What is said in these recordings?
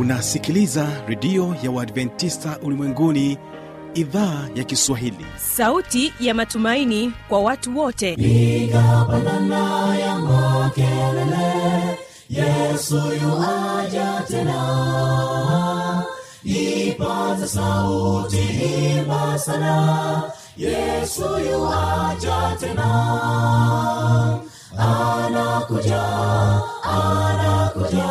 Unasikiliza redio ya Waadventista Ulimwenguni, idhaa ya Kiswahili. Sauti ya matumaini kwa watu wote. Piga bandana ya makelele, Yesu yuaja tena. Ipaza sauti, imba sana, Yesu yuaja tena. Anakuja, anakuja,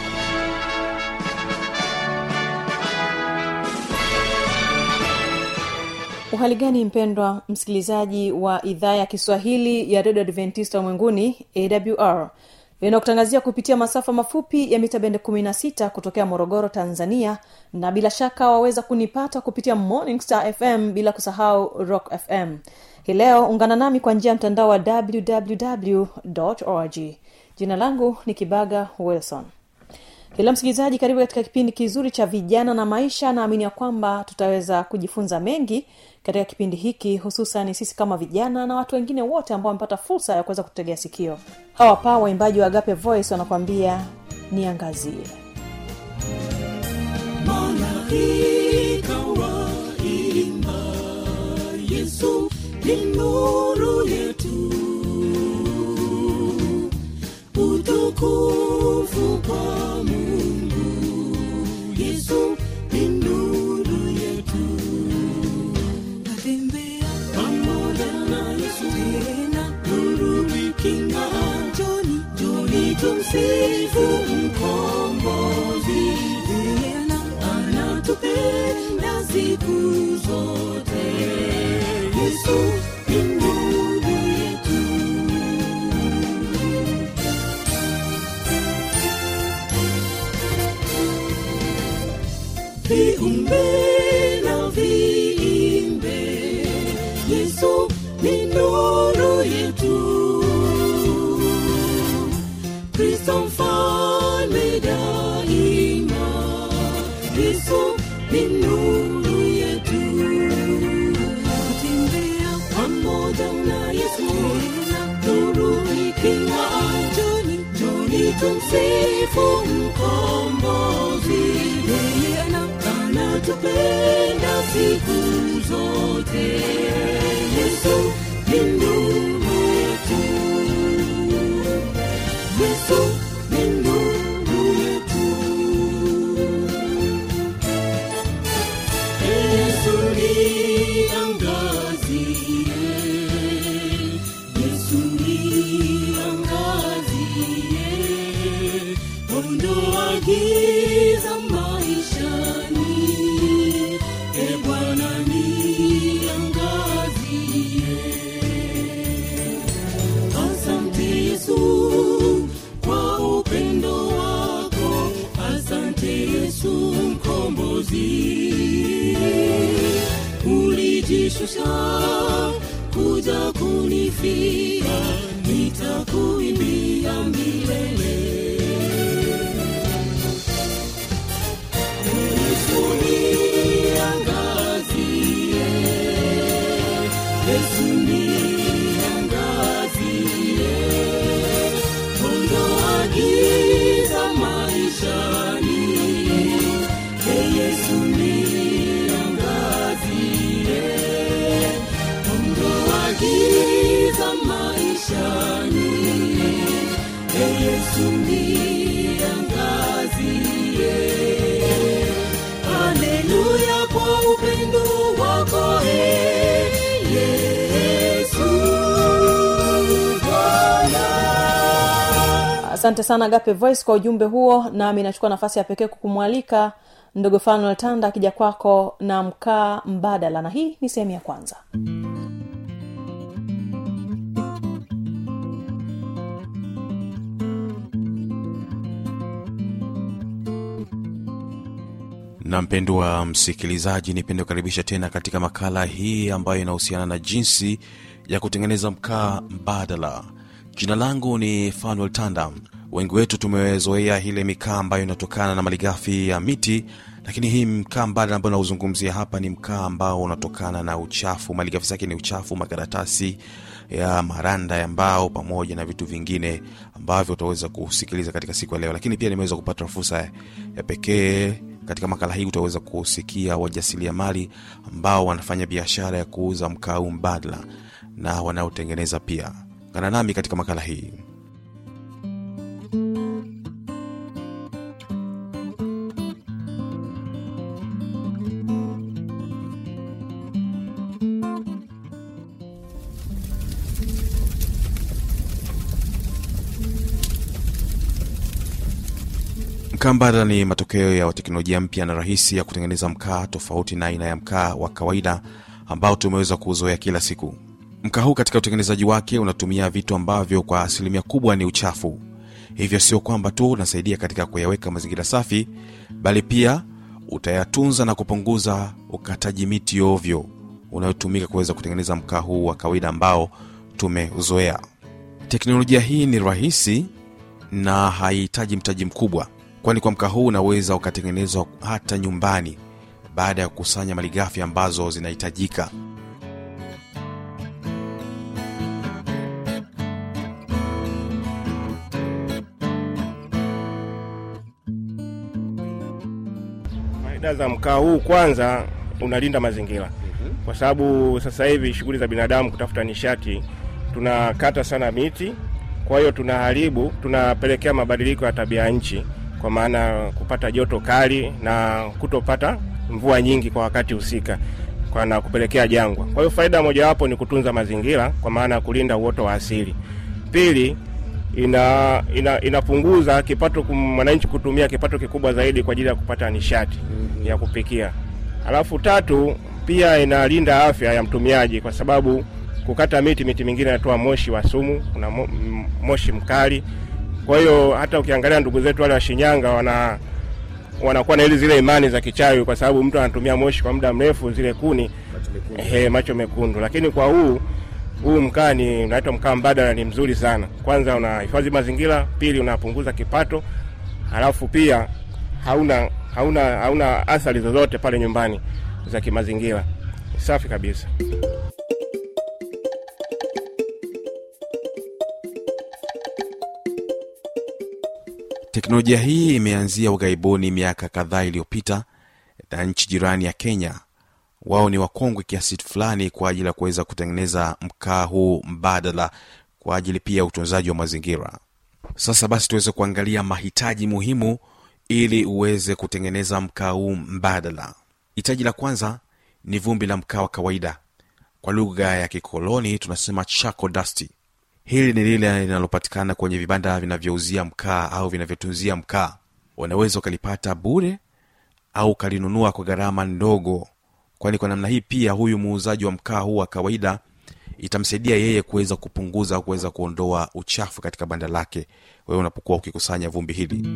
Hali gani mpendwa msikilizaji wa idhaa ya Kiswahili ya Radio Adventista Ulimwenguni AWR. Ninakutangazia kupitia masafa mafupi ya mita band 16 kutoka Morogoro, Tanzania, na bila shaka waweza kunipata kupitia Morning Star FM, bila kusahau Rock FM. Hii leo ungana nami kwa njia mtandao wa www.org. Jina langu ni Kibaga Wilson. Kila msikilizaji, karibu katika kipindi kizuri cha vijana na maisha. Naamini kwamba tutaweza kujifunza mengi katika kipindi hiki, hususan sisi kama vijana na watu wengine wote ambao wamepata fursa ya kuweza kutegea sikio. Hapa waimbaji wa Agape Voice wanakuambia niangazie. Malaika waimba, Yesu ni nuru yetu. Utukufu kwa Mungu, Yesu ni nuru yetu. Natembea pamoja na Yesu, tena nuru ikinga njoni. Njoni tumsifu Mkombozi, tena anatupenda siku zote. Yesu ni nuru. Viumbe na viimbe, Yesu ni nuru yetu. Kristo mfalme daima, Yesu ni nuru yetu. Kutembea pamoja na Yesu, nuru iking'aa njoni. Njoni tumsifu Mkombozi, anatupenda siku zote. Yesu ni nuru yetu. Yesu ni nuru yetu. Yesu ni angazie, Yesu ni angazie, ondoa giza maishani. Ulijishusha kuja kunifia, nitakuimbia milele. Asante sana Agape Voice kwa ujumbe huo, na mimi nachukua nafasi ya pekee kumwalika ndugu Fanuel Tandam kija kwako na mkaa mbadala, na hii ni sehemu ya kwanza. Na mpendwa msikilizaji, nipende kukaribisha tena katika makala hii ambayo inahusiana na jinsi ya kutengeneza mkaa mbadala. Jina langu ni Fanuel Tandam. Wengi wetu tumezoea ile mikaa ambayo inatokana na malighafi ya miti, lakini hii mkaa mbadala ambayo nauzungumzia hapa ni mkaa ambao unatokana na uchafu. Malighafi zake ni uchafu, makaratasi ya maranda ya mbao pamoja na vitu vingine ambavyo utaweza kusikiliza katika siku ya leo. Lakini pia nimeweza kupata fursa ya pekee katika makala hii, utaweza kusikia wajasiriamali ambao wanafanya biashara ya kuuza mkaa mbadala na wanaotengeneza pia. Kana nami katika makala hii. Mkaa mbadala ni matokeo ya teknolojia mpya na rahisi ya kutengeneza mkaa tofauti na aina ya mkaa wa kawaida ambao tumeweza kuzoea kila siku. Mkaa huu katika utengenezaji wake unatumia vitu ambavyo kwa asilimia kubwa ni uchafu. Hivyo sio kwamba tu unasaidia katika kuyaweka mazingira safi, bali pia utayatunza na kupunguza ukataji miti ovyo unayotumika kuweza kutengeneza mkaa huu wa kawaida ambao tumeuzoea. Teknolojia hii ni rahisi na haihitaji mtaji mkubwa, kwani kwa mkaa huu unaweza ukatengenezwa hata nyumbani baada ya kukusanya malighafi ambazo zinahitajika. Faida za mkaa huu, kwanza unalinda mazingira. Kwa sababu sasa hivi shughuli za binadamu kutafuta nishati, tunakata sana miti. Kwa hiyo tunaharibu, tunapelekea mabadiliko ya tabia nchi, kwa maana kupata joto kali na kutopata mvua nyingi kwa wakati husika, kwa na kupelekea jangwa. Kwa hiyo faida moja wapo ni kutunza mazingira, kwa maana kulinda uoto wa asili. Pili, inapunguza kipato kwa mwananchi, kutumia kipato kikubwa zaidi kwa ajili ya kupata nishati ya kupikia. Alafu tatu, pia inalinda afya ya mtumiaji, kwa sababu kukata miti mingine inatoa moshi wa sumu, kuna moshi mkali. Kwa hiyo hata ukiangalia ndugu zetu wale wa Shinyanga wanakuwa na zile imani za kichawi, kwa sababu mtu anatumia moshi kwa muda mrefu, zile kuni macho mekundu. Lakini kwa huu mkaa ni unaitwa mkaa mbadala, ni mzuri sana. Kwanza unahifadhi mazingira, pili unapunguza kipato, halafu pia hauna athari zozote pale nyumbani za kimazingira. Safi kabisa. Teknolojia hii imeanzia ugaibuni miaka kadhaa iliyopita na nchi jirani ya Kenya. Wao ni wakongwe kiasi fulani kwa ajili ya kuweza kutengeneza mkaa huu mbadala kwa ajili pia utunzaji wa mazingira. Sasa basi tuweze kuangalia mahitaji muhimu ili uweze kutengeneza mkaa huu mbadala. Hitaji la kwanza ni vumbi la mkaa wa kawaida. Kwa lugha ya kikoloni tunasema charcoal dust. Hili ni lile linalopatikana kwenye vibanda vinavyouzia mkaa au vinavyotunzia mkaa. Unaweza kulipata bure au kalinunua kwa gharama ndogo. Kwani kwa namna hii pia huyu muuzaji wa mkaa huu wa kawaida itamsaidia yeye kuweza kupunguza au kuweza kuondoa uchafu katika banda lake wewe unapokuwa ukikusanya vumbi hili.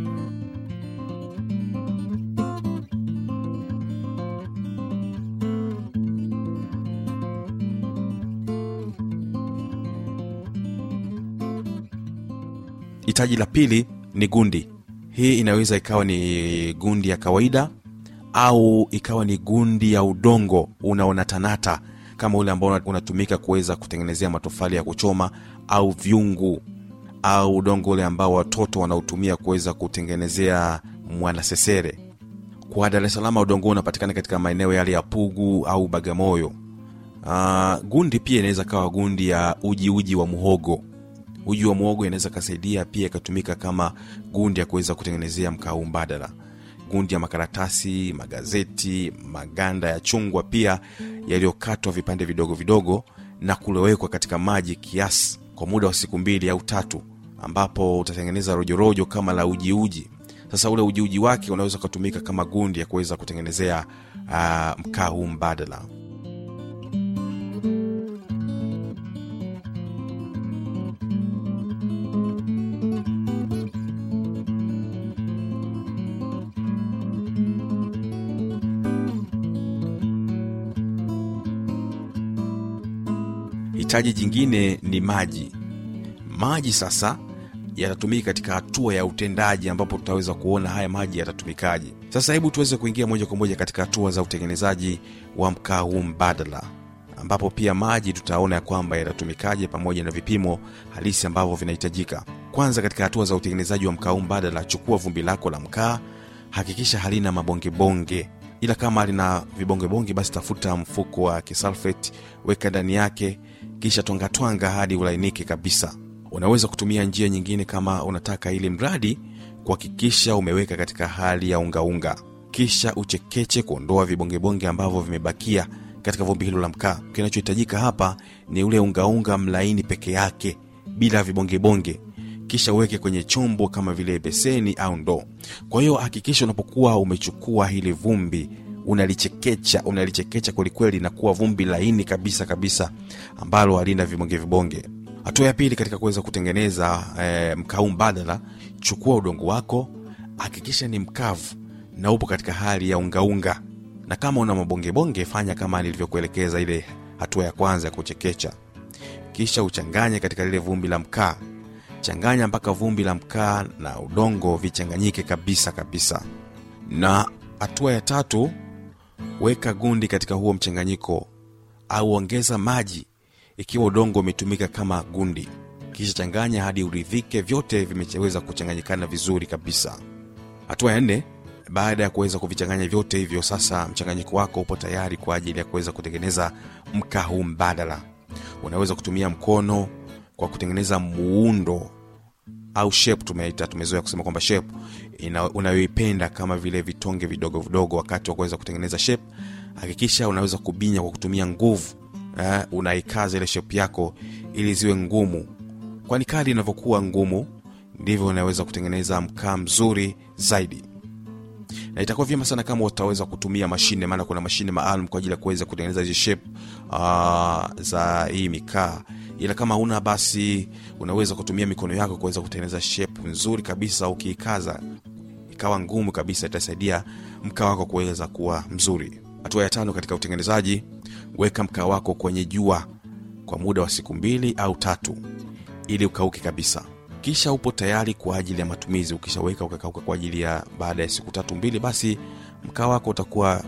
Hitaji la pili ni gundi. Hii inaweza ikawa ni gundi ya kawaida au ikawa ni gundi ya udongo unaonatanata, kama ule ambao unatumika kuweza kutengenezea matofali ya kuchoma au vyungu, au udongo ule ambao watoto wanautumia kuweza kutengenezea mwanasesere. Kwa Dar es Salaam udongo unapatikana katika maeneo yale ya Pugu au Bagamoyo. Gundi pia inaweza kawa gundi ya uji wa muhogo. Uji wa muhogo inaweza kusaidia pia kutumika kama gundi ya kuweza kutengenezea mkaa mbadala. Gundi ya makaratasi, magazeti, maganda ya chungwa pia yaliyokatwa vipande vidogo vidogo na kulowekwa katika maji kiasi kwa muda wa siku 2 au 3, ambapo utatengeneza rojorojo kama la uji. Sasa ule uji wake unaweza kutumika kama gundi ya kuweza kutengenezea mkaa mbadala. hitaji jingine ni maji. Maji sasa yatatumika katika hatua ya utendaji ambapo tutaweza kuona haya maji yatatumikaje. Sasa hebu tuweze kuingia moja kwa moja katika hatua za utengenezaji wa mkaa huu mbadala, ambapo pia maji tutaona kwamba yatatumikaje pamoja na vipimo halisi ambavyo vinahitajika. Kwanza, katika hatua za utengenezaji wa mkaa huu mbadala, chukua vumbi lako la mkaa, hakikisha halina mabonge-bonge. Ila kama lina vibonge-bonge basi tafuta mfuko wa kisulfate, weka ndani yake, kisha twanga hadi ulainike kabisa. Unaweza kutumia njia nyingine kama unataka ili mradi kuhakikisha umeweka katika hali ya unga. Kisha uchekeche kuondoa vibonge-bonge ambavyo vimebakia katika vumbi hilo la mkaa. Kinachohitajika hapa ni ule unga mlaini peke yake bila vibonge-bonge. Kisha uweke kwenye chombo kama vile beseni au ndoo. Kwa hiyo hakikisha unapokuwa umechukua hili vumbi unalichekecha kweli na kuwa vumbi laini kabisa ambalo halina vibonge. Hatua ya pili katika kuweza kutengeneza mkaa mbadala, chukua udongo wako, hakikisha ni mkavu na upo katika hali ya unga. Na kama una mabonge-bonge fanya kama nilivyokuelekeza ile hatua ya kwanza ya kuchekecha. Kisha uchanganye katika lile vumbi la mkaa. Changanya mpaka vumbi la mkaa na udongo vichanganyike kabisa. Na hatua ya tatu, weka gundi katika huo mchanganyiko au ongeza maji ikiwa udongo umetumika kama gundi. Kisha changanya hadi uridhike vyote vimeweza kuchanganyikana vizuri kabisa. Hatua ya 4, baada ya kuweza kuvichanganya vyote hivyo, sasa mchanganyiko wako upo tayari kwa ajili ya kuweza kutengeneza mkaa huu mbadala. Unaweza kutumia mkono kwa kutengeneza muundo au shape, tumezoea kusema kwamba shape unayoipenda kama vile vitonge vidogo. Wakati wa kuweza kutengeneza shape hakikisha unaweza kubinya kwa kutumia nguvu, unaikaza ile shape yako ili ziwe ngumu, kwani kadri inavyokuwa ngumu ndivyo unaweza kutengeneza mkaa mzuri zaidi. Na itakuwa vyema sana kama utaweza kutumia mashine, maana kuna mashine maalum kwa ajili ya kuweza kutengeneza hizi shape za hii mikaa. Ila kama una basi unaweza kutumia mikono yako kuweza kutengeneza shape nzuri kabisa, ukiikaza ikawa ngumu kabisa, itasaidia mkaa wako kuweza kuwa mzuri. Hatua ya 5 katika utengenezaji, weka mkaa wako kwenye jua kwa muda wa siku 2 au 3 ili ukauke kabisa. Kisha upo tayari kwa ajili ya matumizi. Ukishaweka ukakauka kwa ajili ya baada ya siku 3-2 basi mkaa wako utakuwa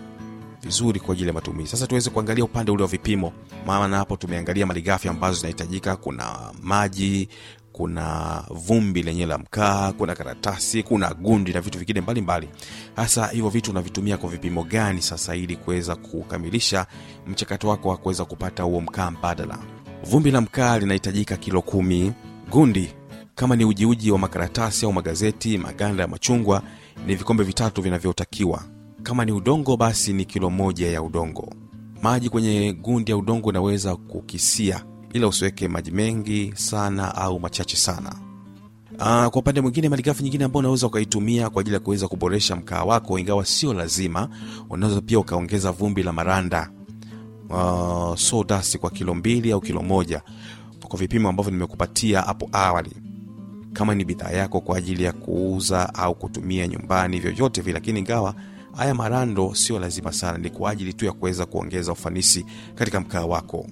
vizuri kwa ajili ya matumizi. Sasa tuweze kuangalia upande ule wa vipimo, maana hapo tumeangalia malighafi ambazo zinahitajika. Kuna maji, kuna vumbi lenye la mkaa, kuna karatasi, kuna gundi na vitu vingine mbalimbali. Hasa hivyo vitu unavitumia kwa vipimo gani sasa ili kuweza kukamilisha mchakato wako wa kuweza kupata huo mkaa mbadala? Vumbi la mkaa linahitajika kilo 10, gundi kama ni uji wa makaratasi au magazeti, maganda ya machungwa ni vikombe 3 vinavyotakiwa. Kama ni udongo basi ni kilo 1 ya udongo. Maji kwenye gundi ya udongo unaweza kukisia, ila usiweke maji mengi sana au machache sana. Kwa upande mwingine, malighafi nyingine ambayo unaweza ukaitumia kwa ajili ya kuweza kuboresha mkaa wako, ingawa sio lazima, unaweza pia ukaongeza vumbi la maranda, sawdust kwa kilo 2 au kilo 1 kwa vipimo ambavyo nimekupatia hapo awali. Kama ni bidhaa yako kwa ajili ya kuuza au kutumia nyumbani, vyovyote vile, lakini ingawa haya marando sio lazima sana, ni kwa ajili tu ya kuweza kuongeza ufanisi katika mkaa wako.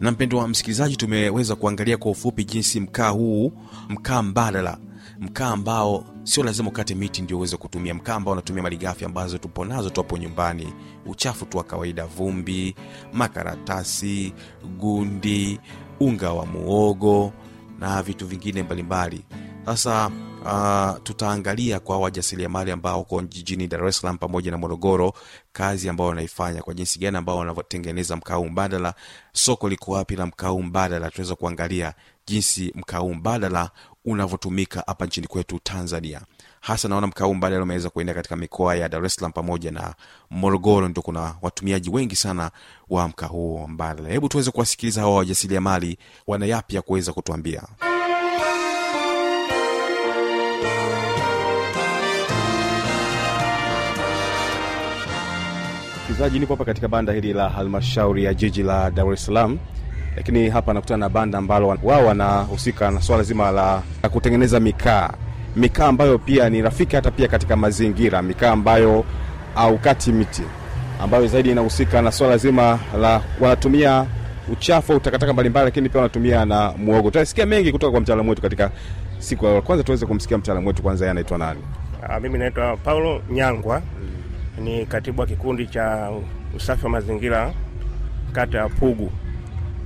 Na mpendwa msikilizaji, tumeweza kuangalia kwa ufupi jinsi mkaa huu, mkaa mbadala, mkaa ambao sio lazima ukate miti ndio uweze kutumia, mkaa ambao unatumia malighafi ambazo tupo nazo tu hapo nyumbani, uchafu tu wa kawaida, vumbi, makaratasi, gundi, unga wa muogo na vitu vingine mbalimbali. Sasa tutaangalia kwa wajasiriamali ambao wako jijini Dar es Salaam pamoja na Morogoro, kazi ambao wanaifanya, kwa jinsi gani ambao wanavyotengeneza mkaa mbadala, soko liko wapi la mkaa mbadala. Tuweza kuangalia jinsi mkaa mbadala unavyotumika hapa nchini kwetu Tanzania. Hasa naona mkaa mbadala umeweza kuenda katika mikoa ya Dar es Salaam pamoja na Morogoro, ndio kuna watumiaji wengi sana wa mkaa mbadala. Hebu tuweze kuwasikiliza hao wajasiriamali wana yapi ya kuweza kutuambia. Msikilizaji, nipo hapa katika banda hili la halmashauri ya jiji la Dar es Salaam, lakini hapa nakutana na banda ambalo wao wanahusika na swala zima la kutengeneza mikaa ambayo pia ni rafiki hata pia katika mazingira, mikaa ambayo haukati miti, ambayo zaidi inahusika na swala zima la wanatumia uchafu au takataka mbalimbali, lakini pia wanatumia na muogo. Tutasikia mengi kutoka kwa mtaalamu wetu katika siku ya kwanza. Tuweze kumsikia mtaalamu wetu kwanza, yeye anaitwa nani? Mimi naitwa Paulo Nyangwa, ni katibu wa kikundi cha usafi wa mazingira kata ya Pugu.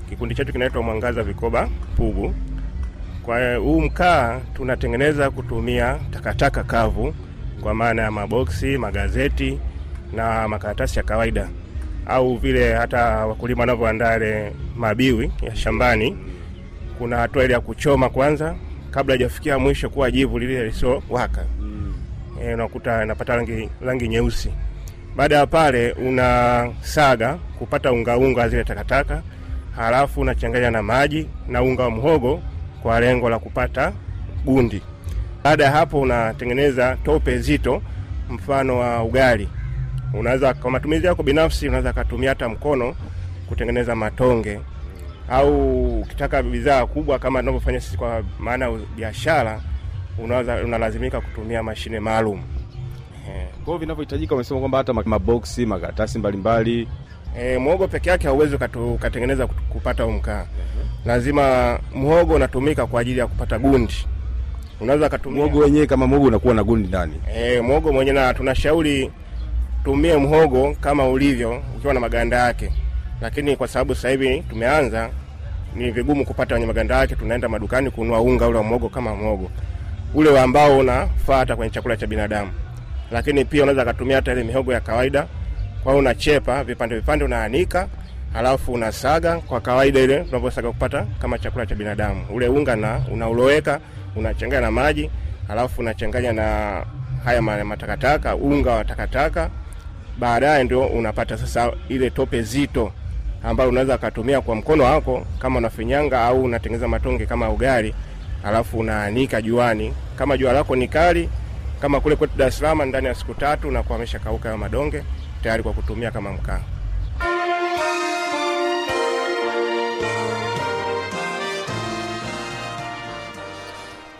Kikundi chetu kinaitwa Mwangaza Vikoba Pugu. Kwa huu mkaa tunatengeneza kutumia takataka kavu, kwa maana ya maboksi, magazeti na makaratasi ya kawaida, au vile hata wakulima wanavyoandaa mabiwi ya shambani. Kuna hatua ile ya kuchoma kwanza kabla hajafikia mwisho kuwa jivu lile lisowaka. Unakuta inapata rangi nyeusi. Baada ya pale unasaga kupata unga zile takataka, halafu unachanganya na maji na unga wa mhogo kwa lengo la kupata gundi. Baada hapo unatengeneza tope zito, mfano wa ugali. Unaweza kwa matumizi yako binafsi, unaweza kutumia hata mkono kutengeneza matonge, au ukitaka bidhaa kubwa kama tunavyofanya sisi kwa maana biashara, unalazimika kutumia mashine maalum. Kwa hiyo vinavyohitajika, umesema kwamba hata maboksi, makaratasi mbalimbali, mhogo peke yake hauwezi kutengeneza kupata mkaa. Lazima mhogo unatumika kwa ajili ya kupata gundi. Unaweza kutumia mhogo wenyewe kama mhogo unakuwa na gundi ndani. Mhogo mwenyewe, na tunashauri tumie mhogo kama ulivyo ukiwa na maganda yake. Lakini kwa sababu sasa hivi tumeanza, ni vigumu kupata wenye maganda yake, tunaenda madukani kununua unga ule wa mhogo kama mhogo ule ambao unafuata kwenye chakula cha binadamu. Lakini pia unaweza kutumia hata ile mihogo ya kawaida, kwa unachepa vipande vipande, unaanika, halafu unasaga kwa kawaida ile tunavyosaga kupata kama chakula cha binadamu. Ule unga na unauloweka, unachanganya na maji, halafu unachanganya na haya matakataka, unga wa takataka. Baadaye ndio unapata sasa ile tope zito ambayo unaweza kutumia kwa mkono wako kama unafinyanga au unatengeneza matonge kama ugali, halafu unaanika juani. Kama jua lako ni kali kama kule kwetu Dar es Salaam, ndani ya siku 3 na kwa ameshakauka ya madonge tayari kwa kutumia kama mkaa.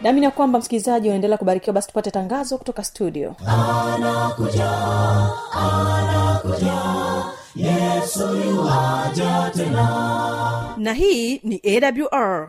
Nami na kwamba msikilizaji unaendelea kubarikiwa, basi tupate tangazo kutoka studio. Anakuja Yesu yuaja tena. Na hii ni AWR.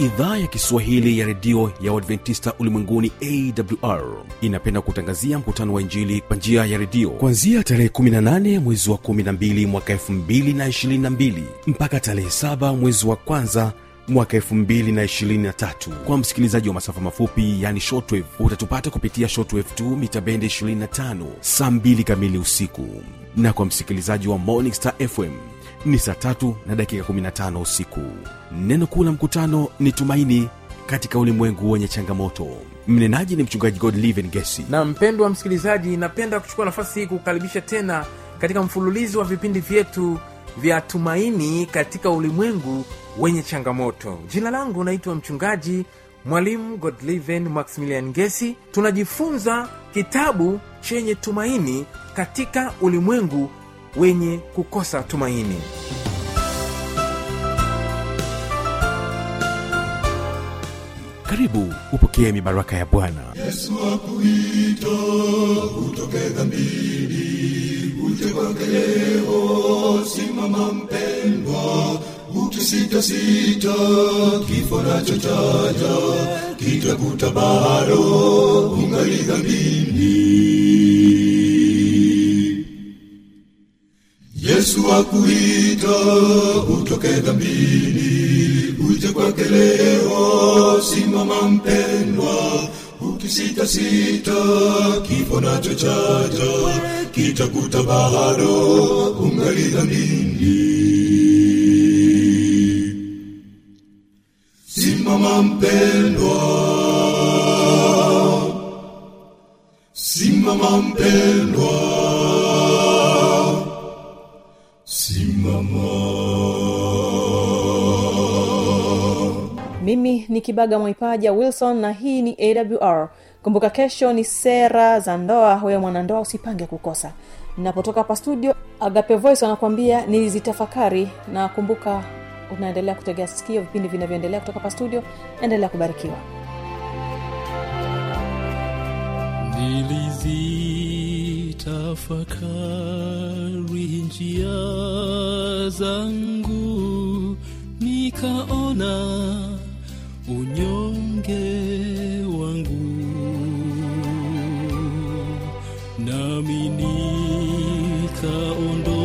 Idhaa ya Kiswahili ya redio ya Adventista Ulimwenguni AWR inapenda kutangazia mkutano wa injili kwa njia ya redio kuanzia tarehe 18 mwezi wa 12 mwaka 2022 mpaka tarehe 7 mwezi wa kwanza mwaka 2023. Kwa msikilizaji wa masafa mafupi yani shortwave, utatupata kupitia shortwave 2 mita bendi 25 saa 2 kamili usiku, na kwa msikilizaji wa Morning Star FM ni saa 3:15 usiku. Neno kuu la mkutano ni tumaini katika ulimwengu wenye changamoto. Mnenaji ni mchungaji Godliven Gesi. Na mpendwa msikilizaji, napenda kuchukua nafasi hii kukaribisha tena katika mfululizo wa vipindi vyetu vya tumaini katika ulimwengu wenye changamoto. Jina langu naitwa mchungaji Mwalimu Godliven Maximilian Gesi. Tunajifunza kitabu chenye tumaini katika ulimwengu wenye kukosa tumaini. Karibu upokee mibaraka ya Bwana. Yesu akuita utoke dhambini, uje kwake leo. Simama mpendwa, uke sita kifo na chochaja kitakuta bado ungali dhambini. Yesu akuita utoke dhambini, uje kwake leo simama mpendwa. Ukisita kifo na chochaja kitakuta bado ungali dhambini. Mimi ni Kibaga Mwipaja Wilson na hii ni AWR. Kumbuka kesho ni sera za ndoa, wewe mwanandoa usipange kukosa. Ninapotoka hapa studio, Agape Voice wanakuambia nilizitafakari, na kumbuka unaendelea kutegea sikio vipindi vinavyoendelea kutoka hapa studio. Endelea kubarikiwa. Nilizitafakari njia zangu, nikaona unyonge wangu, nami nikaondoka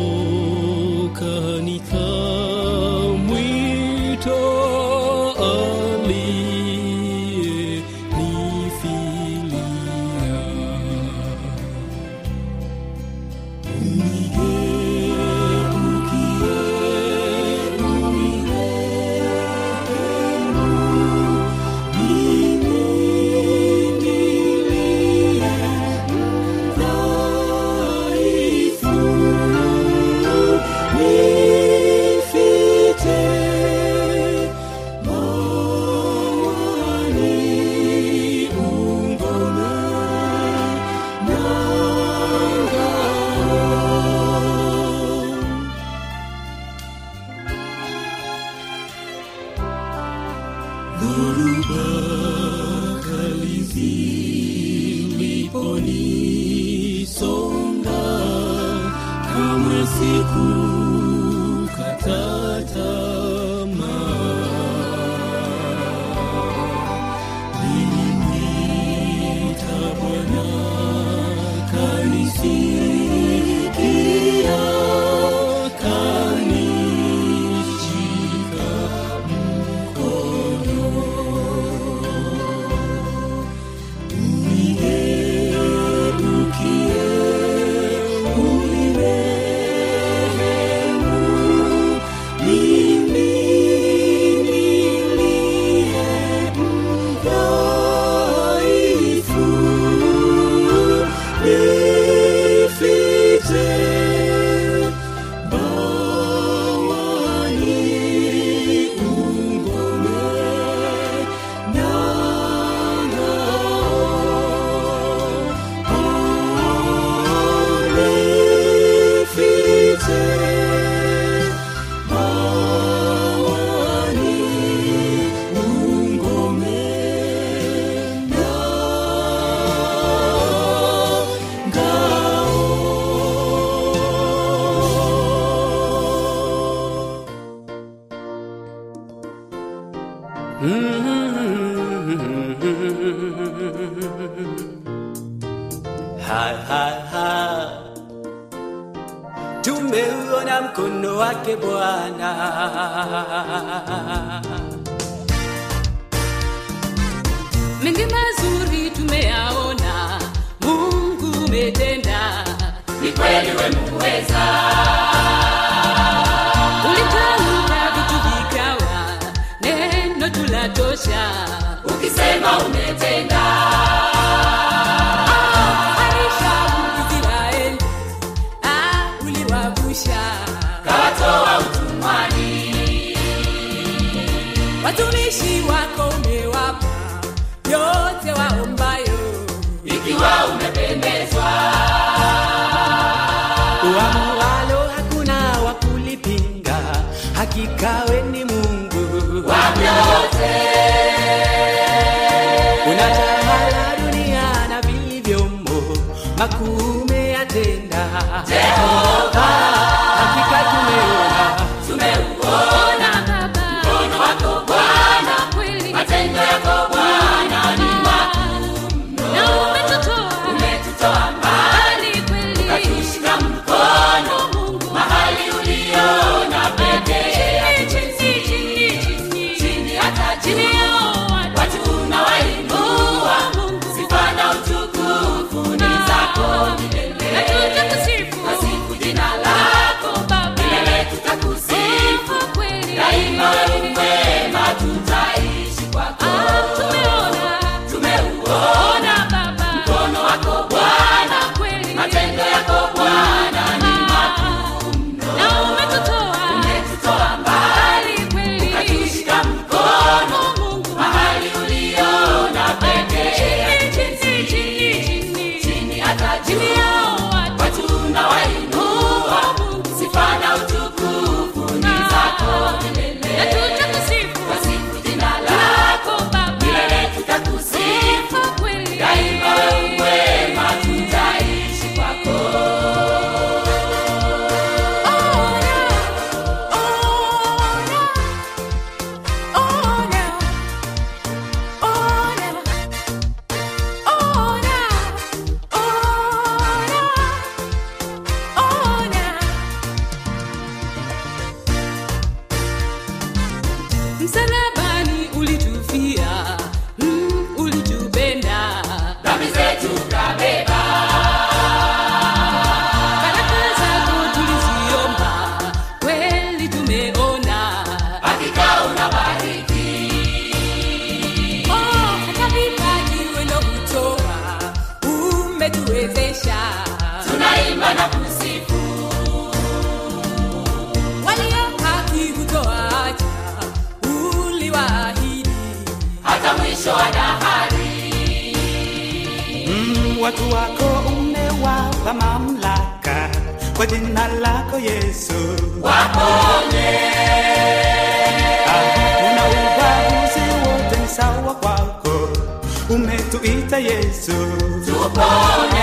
Tumeuona mkono wake Bwana, mengi mazuri tumeaona, Mungu umetenda, ni kweli wewe muweza. Ulitenda vitu vikawa, neno tulatosha, ukisema umetenda. Watumishi wako umewapa yote waombayo, ikiwa umependezwa. Uamualo hakuna wakulipinga, hakika we ni Mungu wa yote. Unatawala dunia na vilivyomo, makuu umeyatenda Jehova. Hakika tumeona, tumeuona msalabani ulitufia, ulitupenda, dhambi zetu ukabeba. Baraka zako tuliziomba, kweli tumeona, hakika unabariki. Oh, hata vipaji wendo kutoa, umetuwezesha, tunaimba na kusifu. Watu wako umewapa mamlaka, kwa jina lako Yesu waponye. Unaubaguzi wote ni sawa kwako, umetuita Yesu tuponye.